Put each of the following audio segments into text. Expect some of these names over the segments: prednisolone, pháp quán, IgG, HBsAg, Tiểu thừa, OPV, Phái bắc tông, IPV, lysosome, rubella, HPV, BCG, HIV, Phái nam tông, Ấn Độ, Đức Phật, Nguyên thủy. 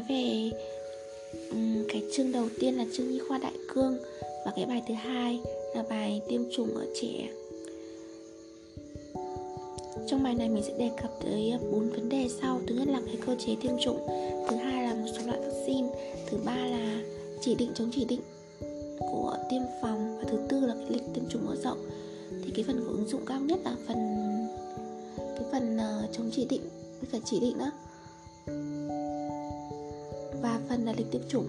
nói về cái chương đầu tiên là chương nhi khoa đại cương, và cái bài thứ hai là bài tiêm chủng ở trẻ. Trong bài này mình sẽ đề cập tới 4 vấn đề sau. Thứ nhất là cái cơ chế tiêm chủng, thứ hai là một số loại vaccine, thứ ba là chỉ định chống chỉ định của tiêm phòng, và thứ tư là cái lịch tiêm chủng mở rộng. Thì cái phần có ứng dụng cao nhất là phần chống chỉ định với cả chỉ định đó, và phần là lịch tiêm chủng.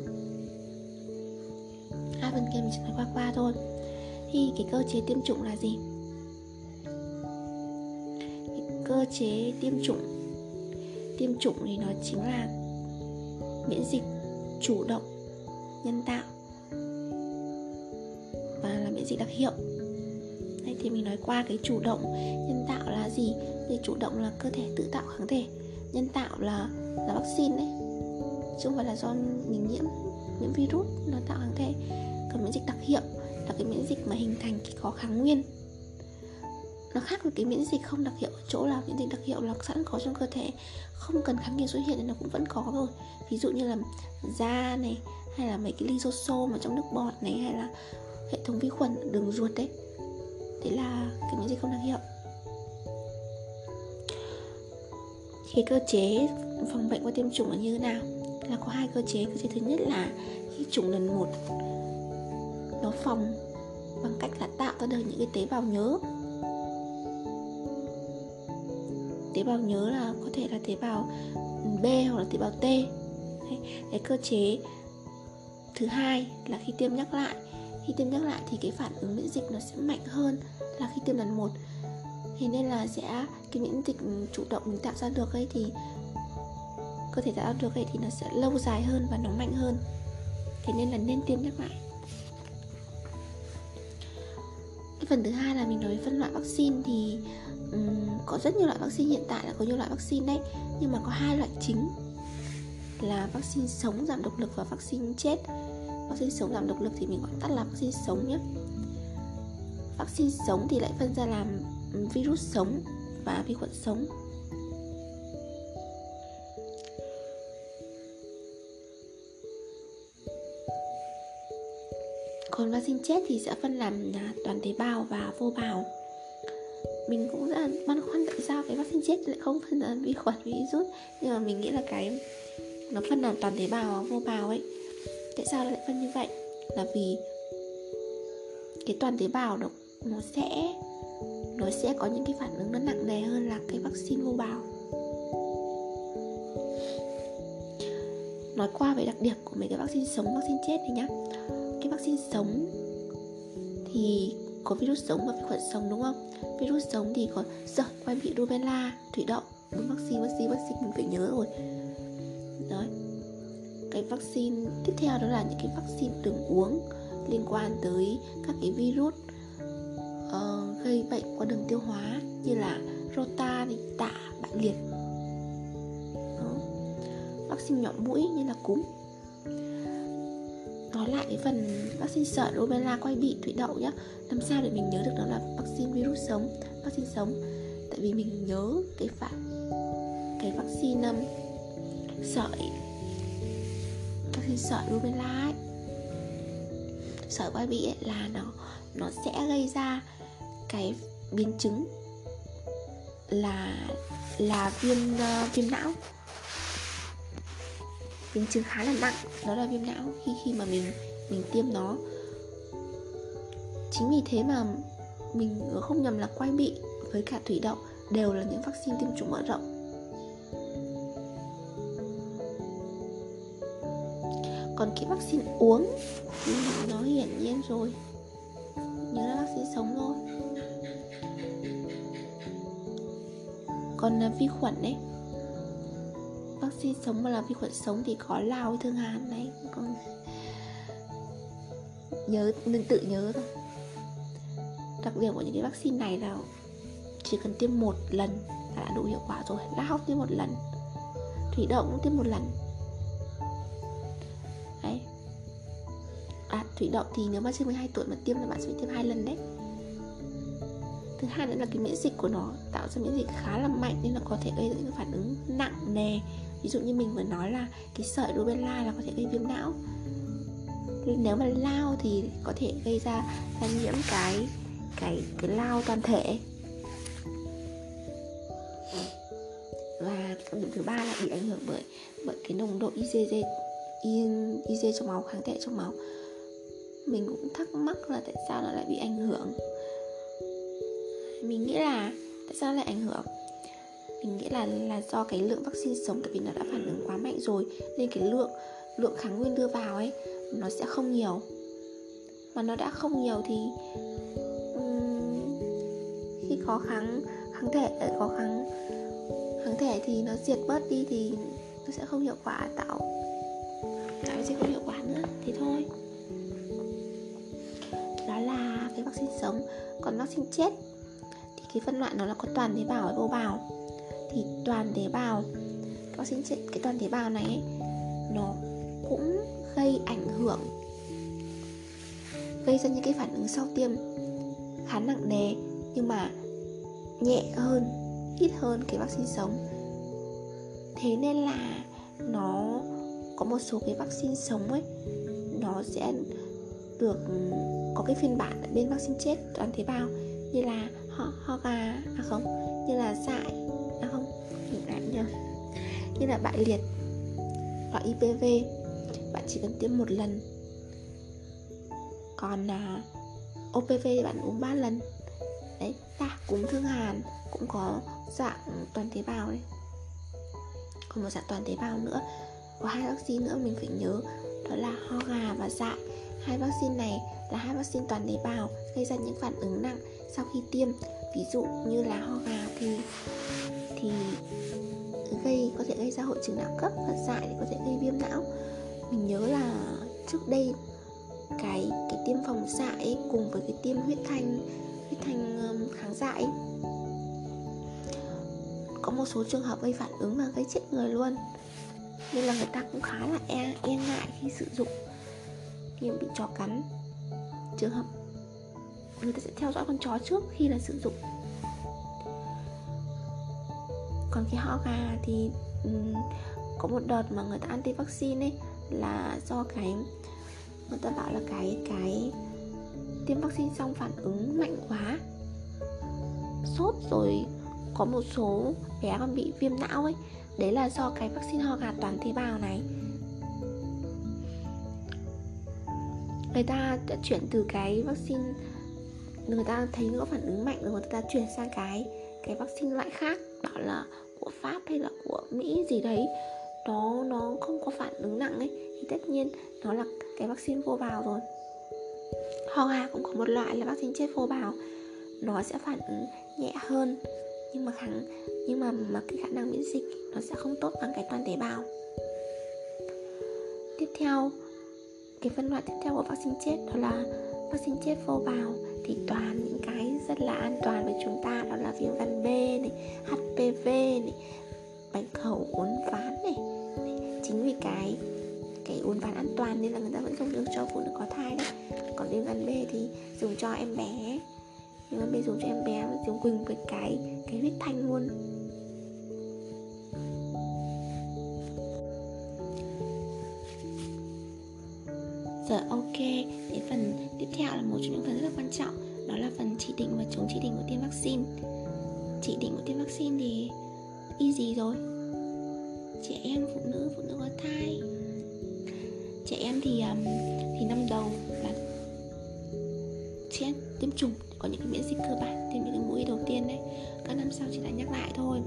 Hai phần kia mình chỉ nói qua thôi. Thì cái cơ chế tiêm chủng là gì? Cơ chế tiêm chủng thì nó chính là miễn dịch chủ động nhân tạo và là miễn dịch đặc hiệu. Đây thì mình nói qua cái chủ động nhân tạo là gì. Thì chủ động là cơ thể tự tạo kháng thể, nhân tạo là vaccine đấy, chứ không phải là do mình nhiễm virus nó tạo kháng thể. Còn miễn dịch đặc hiệu là cái miễn dịch mà hình thành khi có kháng nguyên. Nó khác với cái miễn dịch không đặc hiệu ở chỗ là miễn dịch đặc hiệu là sẵn có trong cơ thể, không cần kháng nguyên xuất hiện thì nó cũng vẫn có rồi. Ví dụ như là da này, hay là mấy cái lysosome ở trong nước bọt này, hay là hệ thống vi khuẩn đường ruột đấy. Đấy là cái miễn dịch không đặc hiệu. Cái cơ chế phòng bệnh qua tiêm chủng là như thế nào? Là có hai cơ chế. Cơ chế thứ nhất là khi chủng lần một, nó phòng bằng cách là tạo ra đời những cái tế bào nhớ. Tế bào nhớ là có thể là tế bào B hoặc là tế bào T. Cái cơ chế thứ hai là khi tiêm nhắc lại. Khi tiêm nhắc lại thì cái phản ứng miễn dịch nó sẽ mạnh hơn là khi tiêm lần một. Thế nên là cái miễn dịch chủ động mình tạo ra được ấy, thì cơ thể tạo ra được ấy, thì nó sẽ lâu dài hơn và nó mạnh hơn. Thế nên là nên tiêm nhắc lại. Cái phần thứ hai là mình nói phân loại vaccine. Thì có rất nhiều loại vaccine, hiện tại là có nhiều loại vaccine đấy, nhưng mà có hai loại chính là vaccine sống giảm độc lực và vaccine chết. Vaccine sống giảm độc lực thì mình gọi tắt là vaccine sống nhé. Vaccine sống thì lại phân ra làm virus sống và vi khuẩn sống. Còn vaccine chết thì sẽ phân làm toàn tế bào và vô bào. Mình cũng rất là băn khoăn tại sao cái vaccine chết lại không phân ra vi khuẩn virus, nhưng mà mình nghĩ là cái nó phân làm toàn tế bào vô bào ấy. Tại sao lại phân như vậy? Là vì cái toàn tế bào nó sẽ có những cái phản ứng nó nặng nề hơn là cái vaccine vô bào. Nói qua về đặc điểm của mấy cái vaccine sống, vaccine chết này nhá. Cái vaccine sống thì có virus sống và vi khuẩn sống, đúng không? Virus sống thì có sởi, quai bị, rubella, thủy đậu. Đúng vaccine mình phải nhớ rồi. Đấy. Cái vaccine tiếp theo đó là những cái vaccine đường uống liên quan tới các cái virus gây bệnh qua đường tiêu hóa, như là rota, tả, bại liệt. Đó. Vaccine nhọn mũi như là cúm. Nói lại cái phần vaccine sởi, rubella, quai bị, thủy đậu nhá. Làm sao để mình nhớ được đó là vaccine virus sống, vaccine sống? Tại vì mình nhớ cái vaccine sởi rubella ấy, sởi quai bị ấy, là nó sẽ gây ra cái biến chứng là viêm não. Biến chứng khá là nặng, đó là viêm não khi mà mình tiêm nó. Chính vì thế mà mình không nhầm là quai bị với cả thủy đậu đều là những vaccine tiêm chủng mở rộng. Còn cái vaccine uống thì nó hiển nhiên rồi, nhớ là vaccine sống thôi. Còn là vi khuẩn đấy, vaccine sống mà là vi khuẩn sống thì có lao với Thương Hàn đấy. Còn nhớ nên tự nhớ thôi. Đặc điểm của những cái vaccine này là chỉ cần tiêm một lần là đã đủ hiệu quả rồi. Lao tiêm một lần, thủy đậu cũng tiêm một lần đấy. Thủy đậu thì nếu mà trên 12 tuổi mà tiêm là bạn sẽ phải tiêm 2 lần đấy. Thứ hai nữa là cái miễn dịch của nó tạo ra miễn dịch khá là mạnh, nên là có thể gây ra những phản ứng nặng nề. Ví dụ như mình vừa nói là cái sợi rubella là có thể gây viêm não. Nếu mà lao thì có thể gây ra nhiễm cái lao toàn thể. Và điểm thứ ba là bị ảnh hưởng bởi cái nồng độ IgG trong máu, kháng thể trong máu. Mình cũng thắc mắc là tại sao nó lại bị ảnh hưởng. Mình nghĩ là tại sao lại ảnh hưởng? Mình nghĩ là do cái lượng vaccine sống, tại vì nó đã phản ứng quá mạnh rồi, nên cái lượng kháng nguyên đưa vào ấy nó sẽ không nhiều. Mà nó đã không nhiều thì khi có kháng thể thì nó diệt bớt đi thì nó sẽ không hiệu quả, tạo sẽ không hiệu quả nữa. Thế thôi. Đó là cái vaccine sống. Còn vaccine chết thì cái phân loại nó là có toàn tế bào và vô bào. Thì toàn tế bào, cái vaccine chết, cái toàn tế bào này ấy, nó cũng gây ảnh hưởng, gây ra những cái phản ứng sau tiêm khá nặng nề, nhưng mà nhẹ hơn, ít hơn cái vaccine sống. Thế nên là nó có một số cái vaccine sống ấy, nó sẽ được có cái phiên bản ở bên vaccine chết toàn tế bào, như là ho gà, như là dại, như là bại liệt, loại IPV bạn chỉ cần tiêm một lần. Còn OPV bạn uống 3 lần. Đấy, cúm thương Hàn cũng có dạng toàn tế bào đấy. Còn một dạng toàn tế bào nữa, có 2 vaccine nữa mình phải nhớ, đó là ho gà và dại. 2 vaccine này là 2 vaccine toàn tế bào gây ra những phản ứng nặng sau khi tiêm. Ví dụ như là ho gà thì có thể gây ra hội chứng não cấp, và dại thì có thể gây viêm não. Mình nhớ là trước đây cái tiêm phòng dại cùng với cái tiêm huyết thanh kháng dại có một số trường hợp gây phản ứng và gây chết người luôn, nên là người ta cũng khá là e ngại khi sử dụng. Khi bị chó cắn, trường hợp người ta sẽ theo dõi con chó trước khi là sử dụng. Còn cái ho gà thì có một đợt mà người ta anti vaccine ấy, là do người ta bảo là cái tiêm vaccine xong phản ứng mạnh quá, sốt rồi có một số bé còn bị viêm não ấy. Đấy là do cái vaccine ho gà toàn tế bào này, người ta đã chuyển từ cái vaccine, người ta thấy nó phản ứng mạnh rồi người ta chuyển sang cái vaccine loại khác, đó là của Pháp hay là của Mỹ gì đấy, nó không có phản ứng nặng ấy, thì tất nhiên nó là cái vaccine vô bào rồi. Ho gà cũng có một loại là vaccine chết vô bào, nó sẽ phản ứng nhẹ hơn, nhưng mà cái khả năng miễn dịch nó sẽ không tốt bằng cái toàn tế bào. Tiếp theo, cái phân loại tiếp theo của vaccine chết, đó là vaccine chết vô bào thì toàn những cái rất là an toàn với chúng ta, đó là viêm gan B này, HPV này, bạch hầu, uốn ván này. Chính vì cái uốn ván an toàn nên là người ta vẫn dùng cho phụ nữ có thai đấy. Còn viêm gan B thì dùng cho em bé, dùng cùng với cái huyết thanh luôn. Rồi, ok, đến phần tiếp theo là một trong những phần rất là quan trọng, đó là phần chỉ định và chống chỉ định của tiêm vaccine. Chỉ định của tiêm vaccine thì easy rồi, trẻ em, phụ nữ có thai. Trẻ em thì năm đầu là tiêm chủng, có những cái miễn dịch cơ bản, tiêm những cái mũi đầu tiên đấy. Các năm sau chỉ lại nhắc lại thôi.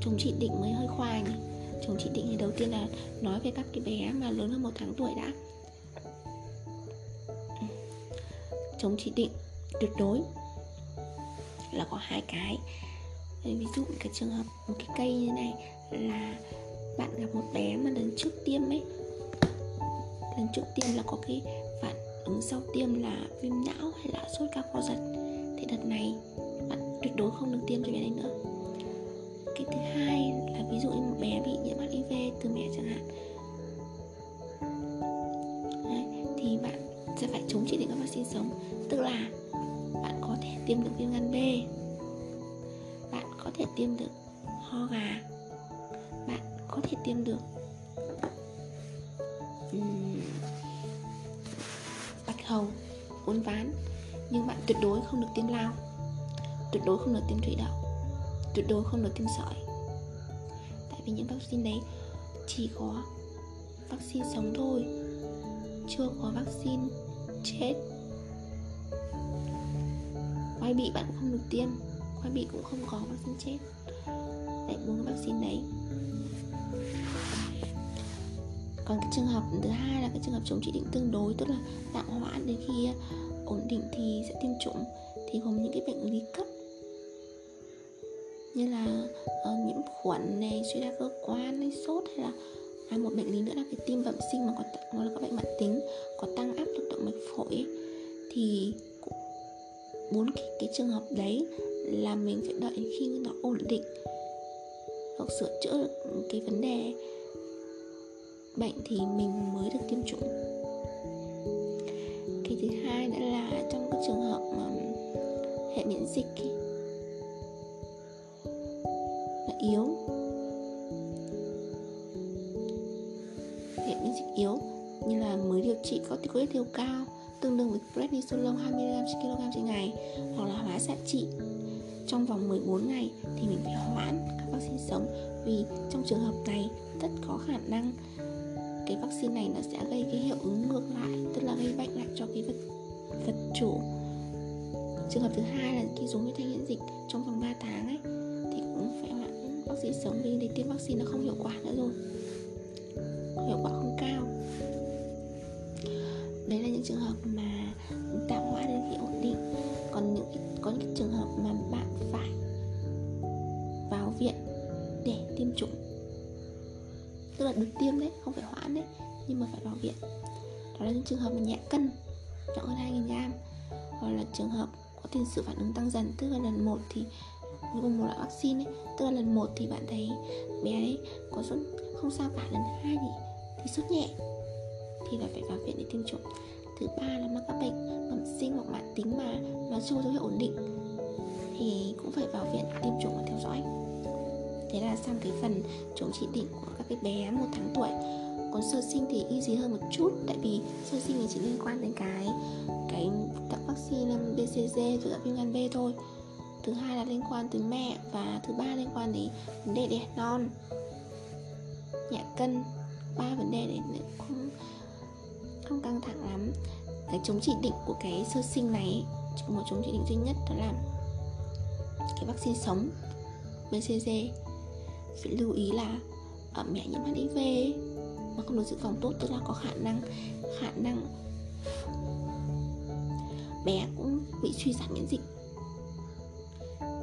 Chống chỉ định mới hơi khoai này. Chống chỉ định thì đầu tiên là nói về các cái bé mà lớn hơn 1 tháng tuổi đã. Chống chỉ định tuyệt đối là có 2 cái. Ví dụ cái trường hợp một cái cây như thế này, là bạn gặp một bé mà lần trước tiêm là có cái phản ứng sau tiêm là viêm não hay là sốt cao co giật, thì đợt này bạn tuyệt đối không được tiêm cho bé này nữa. Cái thứ hai là ví dụ như một bé bị nhiễm HIV từ mẹ chẳng hạn. Đấy, thì bạn sẽ phải chống chỉ định các vaccine sống, tức là bạn có thể tiêm được viêm gan B, bạn có thể tiêm được ho gà, bạn có thể tiêm được bạch hầu, uốn ván. Nhưng bạn tuyệt đối không được tiêm lao, tuyệt đối không được tiêm thủy đậu, tuyệt đối không được tiêm sởi. Tại vì những vaccine đấy chỉ có vaccine sống thôi, chưa có vaccine chết. Quay bị bạn không được tiêm, quay bị cũng không có vaccine chết. Tại bốn cái vaccine đấy. Còn cái trường hợp thứ hai là cái trường hợp chống chỉ định tương đối, tức là tạm hoãn đến khi ổn định thì sẽ tiêm chủng, thì gồm những cái bệnh lý cấp như là nhiễm khuẩn này, suy đa cơ quan này, sốt, hay là một bệnh lý nữa là cái tim bẩm sinh mà có là các bệnh mãn tính, có tăng áp lực động mạch phổi ấy, thì bốn cái trường hợp đấy là mình phải đợi khi nó ổn định hoặc sửa chữa được cái vấn đề bệnh thì mình mới được tiêm chủng. Cái thứ hai nữa là trong cái trường hợp mà hệ miễn dịch ấy, nó yếu, hệ miễn dịch yếu như là mới điều trị corticoid liều cao tương đương với prednisolone 20mg/kg/ngày hoặc là hóa xạ trị trong vòng 14 ngày thì mình phải hoãn các vaccine sống, vì trong trường hợp này rất có khả năng cái vaccine này nó sẽ gây cái hiệu ứng ngược lại, tức là gây bệnh lại cho cái vật chủ. Trường hợp thứ hai là khi dùng huyết thanh miễn dịch trong vòng 3 tháng ấy, thì cũng phải hoãn vaccine sống vì để tiêm vaccine nó không hiệu quả nữa rồi, hiệu quả không cao. Đấy là những trường hợp mà tạm hoãn đến khi ổn định. Còn có những trường hợp mà bạn phải vào viện để tiêm chủng, tức là được tiêm đấy, không phải hoãn đấy, nhưng mà phải vào viện. Đó là những trường hợp mà nhẹ cân, nhỏ hơn 2.000g, hoặc là trường hợp có tiền sử phản ứng tăng dần, tức là lần 1 thì cùng một loại vaccine ấy, tức là lần 1 thì bạn thấy bé ấy có sốt không sao cả, lần 2 thì sốt nhẹ thì là phải vào viện để tiêm chủng. Thứ ba là mắc các bệnh bẩm sinh hoặc mãn tính mà nó chưa có dấu hiệu ổn định thì cũng phải vào viện tiêm chủng và theo dõi. Thế là xong cái phần chống chỉ định của các cái bé 1 tháng tuổi. Còn sơ sinh thì easy hơn một chút, tại vì sơ sinh thì chỉ liên quan đến cái tặng vaccine BCG rồi tặng viêm gan B thôi. Thứ hai là liên quan tới mẹ, và thứ ba liên quan đến vấn đề đẻ non, nhẹ cân, 3 vấn đề để không căng thẳng lắm. Cái chống chỉ định của cái sơ sinh này, một chống chỉ định duy nhất đó là cái vaccine sống BCG. Phải lưu ý là ở mẹ nhiễm HIV mà không được dự phòng tốt, tức là có khả năng bé cũng bị suy giảm miễn dịch,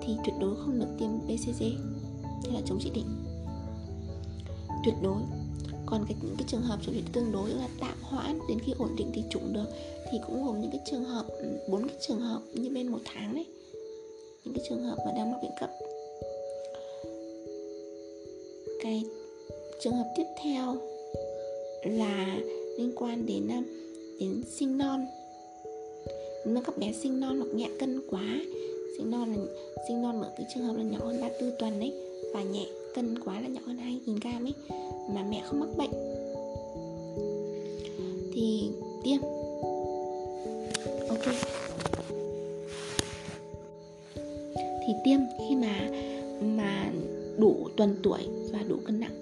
thì tuyệt đối không được tiêm BCG, hay là chống chỉ định tuyệt đối. Còn những cái trường hợp chống chỉ định tương đối là tạm hoãn đến khi ổn định thì chủng được, thì cũng gồm những cái trường hợp, 4 cái trường hợp như bên 1 tháng đấy, những cái trường hợp mà đang mắc bệnh cấp. Cái trường hợp tiếp theo là liên quan đến sinh non. Nếu các bé sinh non hoặc nhẹ cân quá, sinh non ở cái trường hợp là nhỏ hơn 34 tuần đấy, và nhẹ cân quá là nhỏ hơn 2.000g ấy, mà mẹ không mắc bệnh thì tiêm. Ok, thì tiêm khi mà đủ tuần tuổi và đủ cân nặng.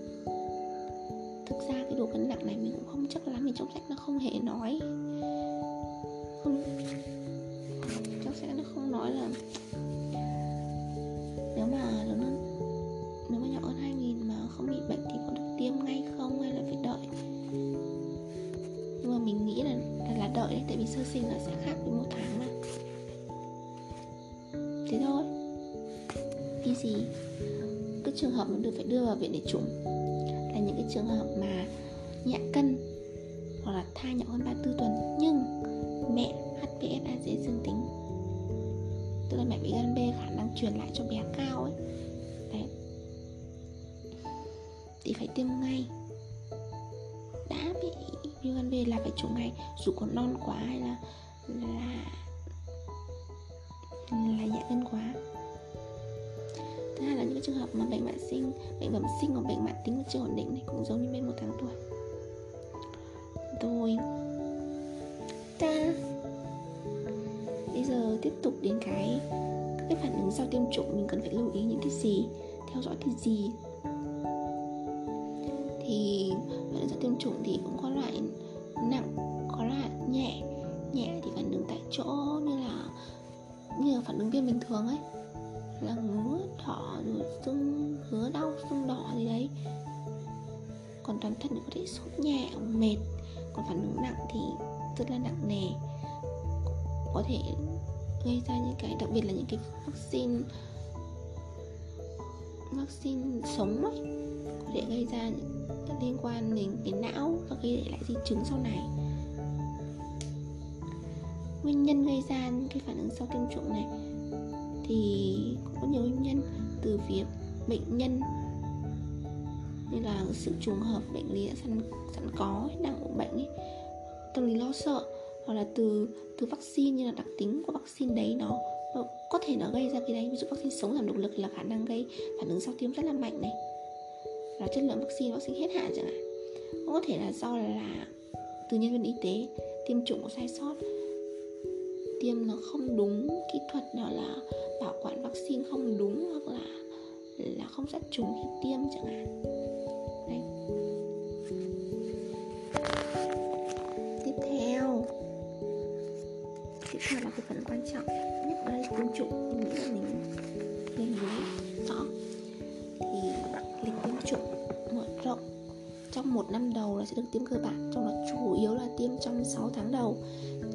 Thực ra cái đủ cân nặng này mình cũng không chắc lắm, vì trong sách nó không hề nói, trong sách nó không nói là nếu mà nhỏ hơn 2.000 mà không bị bệnh thì có được tiêm ngay không, hay là phải đợi. Nhưng mà mình nghĩ là đợi đấy, tại vì sơ sinh nó sẽ khác với 1 tháng mà. Thế thôi, easy. Các trường hợp mà phải đưa vào viện để chủng là những cái trường hợp mà nhẹ cân hoặc là thai nhỏ hơn 34 tuần nhưng mẹ HBsAg dương tính, tức là mẹ bị gan B, khả năng truyền lại cho bé cao ấy đấy, thì phải tiêm ngay. Đã bị viêm gan B là phải chủng ngay, dù còn non quá hay là hơn quá. Thứ hai là những trường hợp mà bệnh bẩm sinh, và bệnh mãn tính chưa ổn định này, cũng giống như bên 1 tháng tuổi. Rồi ta bây giờ tiếp tục đến các phản ứng sau tiêm chủng mình cần phải lưu ý những cái gì, theo dõi cái gì. Thì phản ứng sau tiêm chủng thì cũng có loại nặng, có loại nhẹ. Nhẹ thì phản ứng tại chỗ như là phản ứng viêm bình thường ấy, là ngứa, thỏ, rồi sưng, ngứa đau, sưng đỏ gì đấy. Còn toàn thân thì có thể sốt nhẹ, mệt. Còn phản ứng nặng thì rất là nặng nề, có thể gây ra những cái, đặc biệt là những cái vaccine sống ấy, có thể gây ra những liên quan đến cái não và gây lại di chứng sau này. Nguyên nhân gây ra những cái phản ứng sau tiêm chủng này thì cũng có nhiều nguyên nhân, từ phía bệnh nhân như là sự trùng hợp bệnh lý đã sẵn có, đang ủ bệnh ấy, tâm lý lo sợ, hoặc là từ vaccine, như là đặc tính của vaccine đấy, nó có thể nó gây ra cái đấy. Ví dụ vaccine sống giảm độc lực là khả năng gây phản ứng sau tiêm rất là mạnh này, là chất lượng vaccine hết hạn chẳng hạn. Cũng có thể là do là từ nhân viên y tế tiêm chủng có sai sót, tiêm nó không đúng kỹ thuật, đó là bảo quản vaccine không đúng, hoặc là không sát trùng khi tiêm chẳng hạn. Đấy. Tiếp theo là cái phần quan trọng nhất ở đây tiêm chủng, mình nghĩ là mình nhớ rõ thì lịch tiêm chủng mở rộng. Trong 1 năm đầu là sẽ được tiêm cơ bản, trong đó chủ yếu là tiêm trong 6 tháng đầu,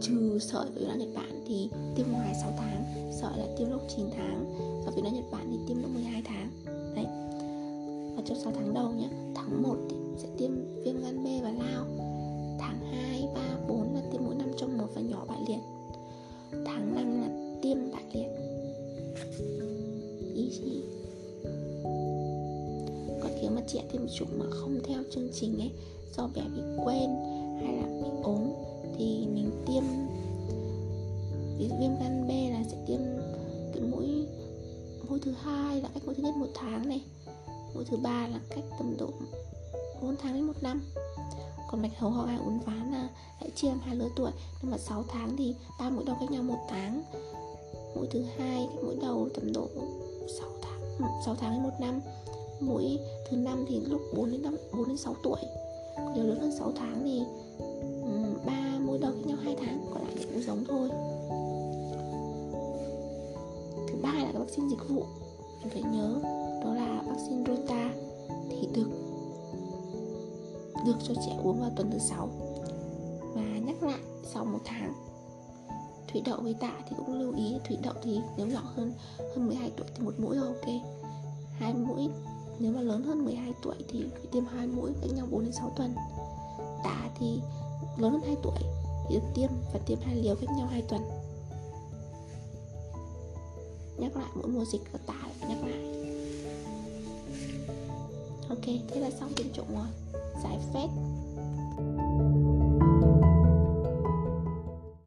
trừ sởi và viêm não Nhật Bản thì tiêm ngoài 6 tháng, sởi là tiêm lúc 9 tháng và viêm não Nhật Bản thì tiêm lúc 12 tháng. Đấy. Và trong 6 tháng đầu nhé, tháng 1 thì sẽ tiêm viêm gan B và lao. Tháng 2, 3, 4 là tiêm mỗi 5 trong 1 và nhỏ bại liệt. Tháng 5 là tiêm bại liệt. Ý gì? Còn khi mà trẻ tiêm chủng mà không theo chương trình ấy, do bé bị quên hay là bị ốm thì mình tiêm, ví dụ viêm gan B là sẽ tiêm cái mũi thứ 2 là cách mũi thứ nhất 1 tháng này, mũi thứ 3 là cách tầm độ 4 tháng đến 1 năm. Còn bạch hầu ho gà uốn ván là hãy chia làm 2 lứa tuổi, nhưng mà 6 tháng thì 3 mũi đầu cách nhau 1 tháng, mũi thứ 2 cách mũi đầu tầm độ 6 tháng đến 1 năm, mũi thứ 5 thì lúc 4 đến 6 tuổi, còn điều lớn hơn 6 tháng thì 3 mũi đầu cách nhau 2 tháng, còn lại thì cũng giống thôi. Thứ 3 là cái vaccine dịch vụ mình phải nhớ, đó là vaccine Rota thì được cho trẻ uống vào tuần thứ 6 và nhắc lại sau 1 tháng. Thủy đậu với tạ thì cũng lưu ý, thủy đậu thì nếu nhỏ hơn 12 tuổi thì 1 mũi là ok, 2 mũi. Nếu mà lớn hơn 12 tuổi thì phải tiêm 2 mũi cách nhau 4 đến 6 tuần. Tạ thì lớn hơn 2 tuổi thì được tiêm và tiêm 2 liều cách nhau 2 tuần. Nhắc lại mỗi mùa dịch của tạ phải nhắc lại. Ok, thế là xong tiêm chủng rồi. Giải phép.